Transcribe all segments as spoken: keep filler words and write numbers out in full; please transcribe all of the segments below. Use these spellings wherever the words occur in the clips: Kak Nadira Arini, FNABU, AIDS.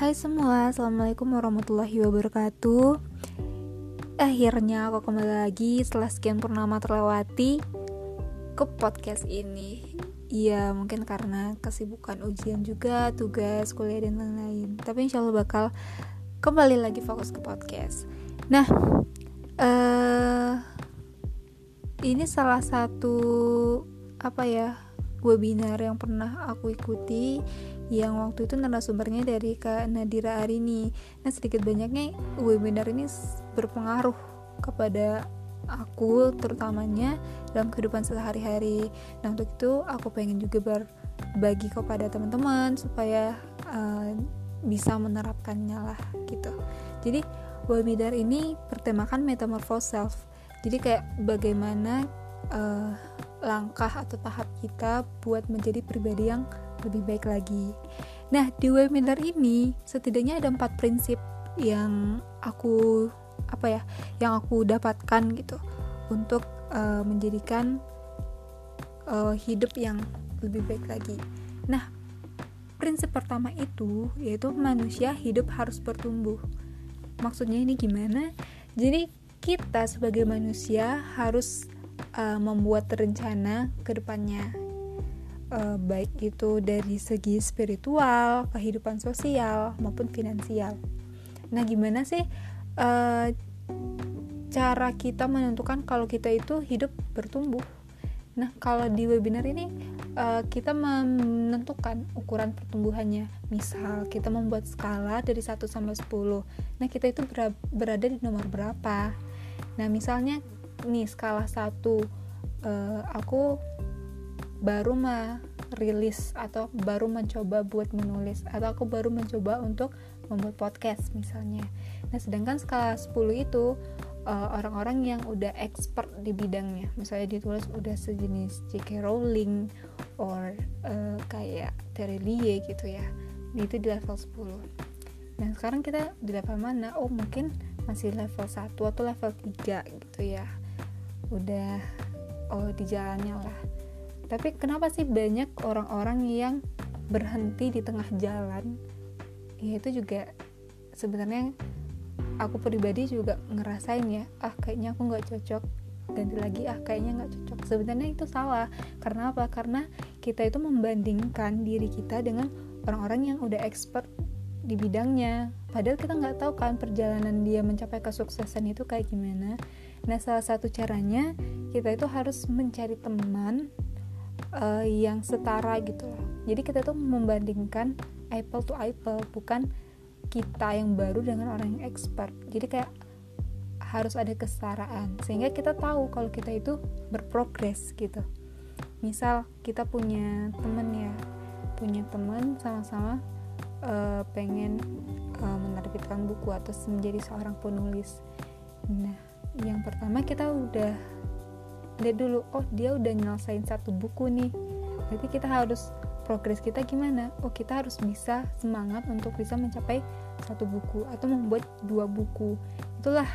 Hai semua, Assalamualaikum warahmatullahi wabarakatuh. Akhirnya aku kembali lagi setelah sekian purnama terlewati ke podcast ini. Iya, mungkin karena kesibukan ujian juga, tugas, kuliah, dan lain-lain. Tapi insya Allah bakal kembali lagi fokus ke podcast. Nah, uh, ini salah satu apa ya webinar yang pernah aku ikuti, yang waktu itu narasumbernya dari Kak Nadira Arini. Nah, sedikit banyaknya webinar ini berpengaruh kepada aku, terutamanya dalam kehidupan sehari-hari. Nah, untuk itu aku pengen juga berbagi kepada teman-teman supaya uh, bisa menerapkannya lah gitu. Jadi webinar ini bertemakan metamorphose self. Jadi kayak bagaimana uh, langkah atau tahap kita buat menjadi pribadi yang lebih baik lagi. Nah, di webinar ini setidaknya ada empat prinsip yang aku apa ya, yang aku dapatkan gitu untuk uh, menjadikan uh, hidup yang lebih baik lagi. Nah, prinsip pertama itu yaitu manusia hidup harus bertumbuh. Maksudnya ini gimana? Jadi kita sebagai manusia harus uh, membuat rencana ke depannya. Uh, baik itu dari segi spiritual, kehidupan sosial, maupun finansial. Nah, gimana sih uh, cara kita menentukan kalau kita itu hidup bertumbuh? Nah, kalau di webinar ini uh, kita menentukan ukuran pertumbuhannya. Misal, kita membuat skala dari satu sampai sepuluh. Nah, kita itu ber- berada di nomor berapa? Nah, misalnya nih skala satu, uh, aku baru merilis atau baru mencoba buat menulis, atau aku baru mencoba untuk membuat podcast misalnya. Nah, sedangkan skala sepuluh itu uh, orang-orang yang udah expert di bidangnya, misalnya ditulis udah sejenis J K. Rowling or uh, kayak Terelie gitu ya. Nah, itu di level sepuluh. Nah, sekarang kita di level mana? Oh, mungkin masih level satu atau level tiga gitu ya. Udah oh di jalannya lah. Tapi kenapa sih banyak orang-orang yang berhenti di tengah jalan? Ya, itu juga sebenarnya aku pribadi juga ngerasain ya, ah kayaknya aku nggak cocok, ganti lagi, ah kayaknya nggak cocok. Sebenarnya itu salah. Karena apa? Karena kita itu membandingkan diri kita dengan orang-orang yang udah expert di bidangnya. Padahal kita nggak tahu kan perjalanan dia mencapai kesuksesan itu kayak gimana. Nah, salah satu caranya kita itu harus mencari teman Uh, yang setara gitu loh. Jadi kita tuh membandingkan apple to apple, bukan kita yang baru dengan orang yang expert. Jadi kayak harus ada kesetaraan sehingga kita tahu kalau kita itu berprogres gitu. Misal kita punya temen ya, punya temen sama-sama uh, pengen uh, menerbitkan buku atau menjadi seorang penulis. Nah, yang pertama kita udah lihat dulu, oh dia udah nyelesain satu buku nih, berarti kita harus progres kita gimana? Oh, kita harus bisa semangat untuk bisa mencapai satu buku atau membuat dua buku. Itulah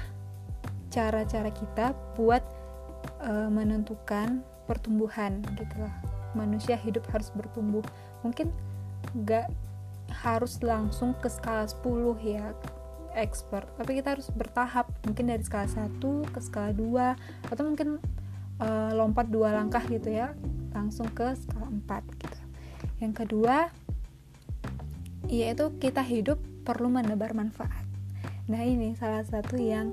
cara-cara kita buat uh, menentukan pertumbuhan gitulah. Manusia hidup harus bertumbuh. Mungkin nggak harus langsung ke skala sepuluh ya expert, tapi kita harus bertahap, mungkin dari skala satu ke skala dua, atau mungkin Uh, lompat dua langkah gitu ya, langsung ke skala empat gitu. Yang kedua yaitu kita hidup perlu menebar manfaat. Nah, ini salah satu yang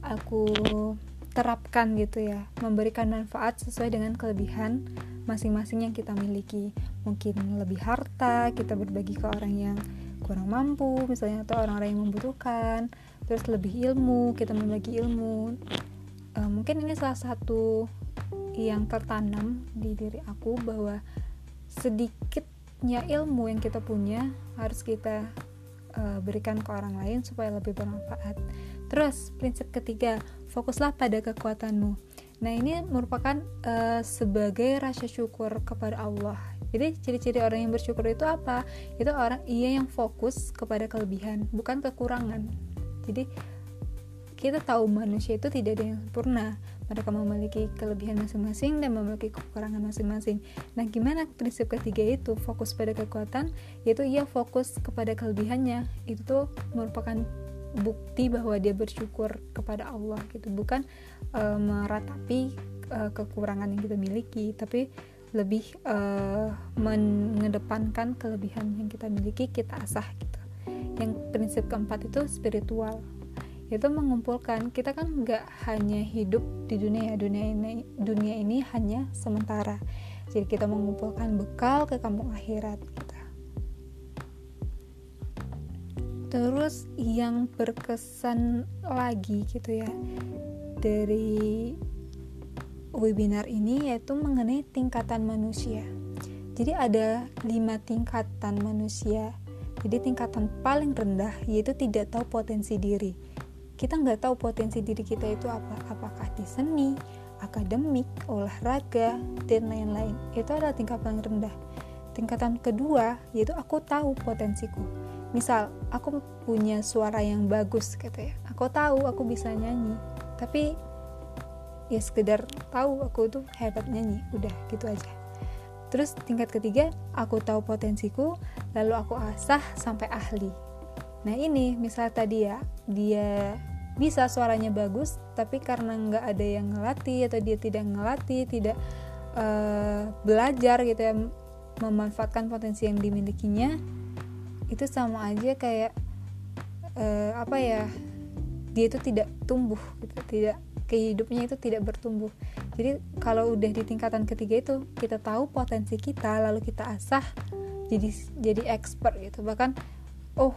aku terapkan gitu ya, memberikan manfaat sesuai dengan kelebihan masing-masing yang kita miliki. Mungkin lebih harta, kita berbagi ke orang yang kurang mampu misalnya, atau orang-orang yang membutuhkan. Terus lebih ilmu, kita membagi ilmu. Mungkin ini salah satu yang tertanam di diri aku, bahwa sedikitnya ilmu yang kita punya harus kita uh, berikan ke orang lain supaya lebih bermanfaat. Terus prinsip ketiga, fokuslah pada kekuatanmu. Nah, ini merupakan uh, sebagai rasa syukur kepada Allah. Jadi ciri-ciri orang yang bersyukur itu apa? Itu orang ia yang fokus kepada kelebihan, bukan kekurangan. Jadi kita tahu manusia itu tidak ada yang sempurna, Mereka memiliki kelebihan masing-masing dan memiliki kekurangan masing-masing. Nah, gimana prinsip ketiga itu? Fokus pada kekuatan, yaitu ia fokus kepada kelebihannya. Itu tuh merupakan bukti bahwa dia bersyukur kepada Allah gitu, bukan e, meratapi e, kekurangan yang kita miliki, tapi lebih e, mengedepankan kelebihan yang kita miliki, kita asah gitu. Yang prinsip keempat itu spiritual, yaitu mengumpulkan. Kita kan nggak hanya hidup di dunia, dunia ini dunia ini hanya sementara, jadi kita mengumpulkan bekal ke kampung akhirat kita. Terus yang berkesan lagi gitu ya dari webinar ini yaitu mengenai tingkatan manusia. Jadi ada lima tingkatan manusia. Jadi tingkatan paling rendah yaitu tidak tahu potensi diri. Kita nggak tahu potensi diri kita itu apa, apakah di seni, akademik, olahraga, dan lain-lain. Itu adalah tingkatan rendah. Tingkatan kedua yaitu aku tahu potensiku. Misal, aku punya suara yang bagus gitu ya. Aku tahu aku bisa nyanyi, tapi ya sekedar tahu aku tuh hebat nyanyi, udah gitu aja. Terus tingkat ketiga, aku tahu potensiku, lalu aku asah sampai ahli. Nah ini, misal tadi ya, dia bisa suaranya bagus, tapi karena nggak ada yang ngelatih atau dia tidak ngelatih, tidak uh, belajar gitu ya, memanfaatkan potensi yang dimilikinya, itu sama aja kayak eh, apa ya, dia itu tidak tumbuh gitu, tidak, kehidupnya itu tidak bertumbuh. Jadi kalau udah di tingkatan ketiga itu, kita tahu potensi kita lalu kita asah jadi jadi expert gitu, bahkan oh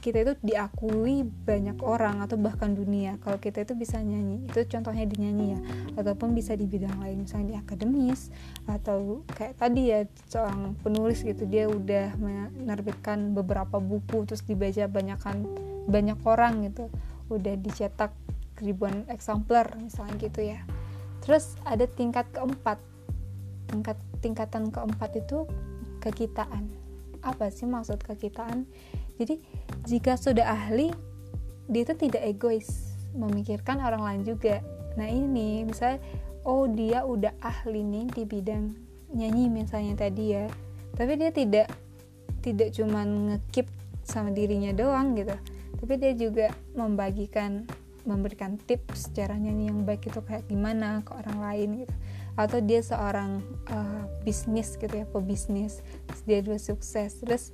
kita itu diakui banyak orang atau bahkan dunia kalau kita itu bisa nyanyi. Itu contohnya di nyanyi ya, ataupun bisa di bidang lain, misalnya di akademis, atau kayak tadi ya seorang penulis gitu, dia udah menerbitkan beberapa buku terus dibaca banyakan banyak orang gitu, udah dicetak ribuan eksemplar misalnya gitu ya. Terus ada tingkat keempat, tingkat tingkatan keempat itu kekitaan. Apa sih maksud kekitaan? Jadi jika sudah ahli, dia itu tidak egois memikirkan orang lain juga. Nah ini misalnya, oh dia udah ahli nih di bidang nyanyi misalnya tadi ya, tapi dia tidak tidak cuma nge-keep sama dirinya doang gitu, tapi dia juga membagikan, memberikan tips cara nyanyi yang baik itu kayak gimana ke orang lain gitu. Atau dia seorang uh, bisnis gitu ya, pebisnis, terus dia udah sukses, terus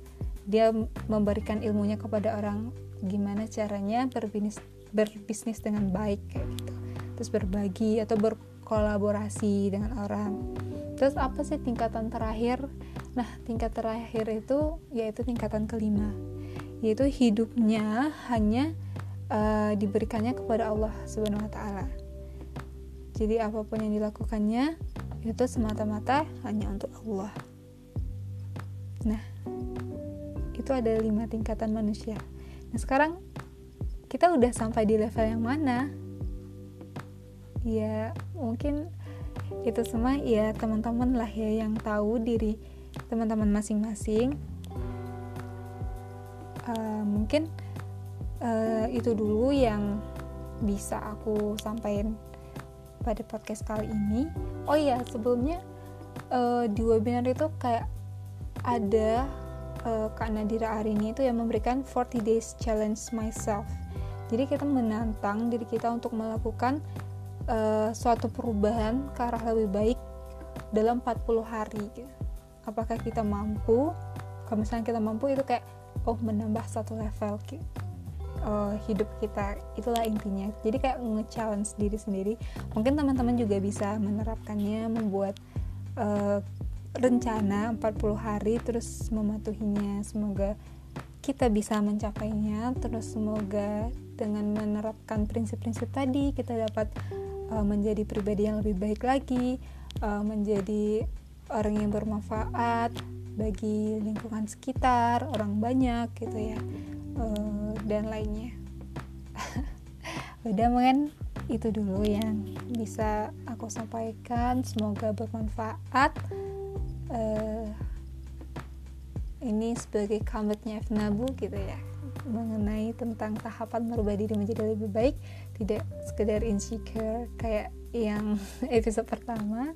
dia memberikan ilmunya kepada orang gimana caranya berbisnis, berbisnis dengan baik kayak gitu. Terus berbagi atau berkolaborasi dengan orang. Terus apa sih tingkatan terakhir? Nah, tingkat terakhir itu yaitu tingkatan kelima, yaitu hidupnya hanya uh, diberikannya kepada Allah Subhanahu wa taala. Jadi apapun yang dilakukannya itu semata-mata hanya untuk Allah. Nah, itu ada lima tingkatan manusia. Nah sekarang kita udah sampai di level yang mana? Ya mungkin itu semua ya teman-teman lah ya yang tahu diri teman-teman masing-masing. Uh, mungkin uh, itu dulu yang bisa aku sampaikan pada podcast kali ini. Oh iya sebelumnya uh, di webinar itu kayak ada Kak Nadira Arini itu yang memberikan forty days challenge myself. Jadi kita menantang diri kita untuk melakukan uh, suatu perubahan ke arah lebih baik dalam empat puluh hari. Apakah kita mampu? Kalau misalnya kita mampu itu kayak oh menambah satu level uh, hidup kita. Itulah intinya. Jadi kayak nge-challenge diri sendiri. Mungkin teman-teman juga bisa menerapkannya, membuat uh, rencana empat puluh hari terus mematuhinya. Semoga kita bisa mencapainya. Terus semoga dengan menerapkan prinsip-prinsip tadi kita dapat uh, menjadi pribadi yang lebih baik lagi, uh, menjadi orang yang bermanfaat bagi lingkungan sekitar, orang banyak gitu ya, uh, dan lainnya. Udah mungkin itu dulu yang bisa aku sampaikan. Semoga bermanfaat. Uh, ini sebagai comebacknya F N A B U gitu ya, mengenai tentang tahapan merubah diri menjadi lebih baik, tidak sekedar insecure kayak yang episode pertama.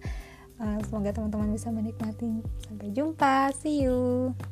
Uh, semoga teman-teman bisa menikmati. Sampai jumpa, see you.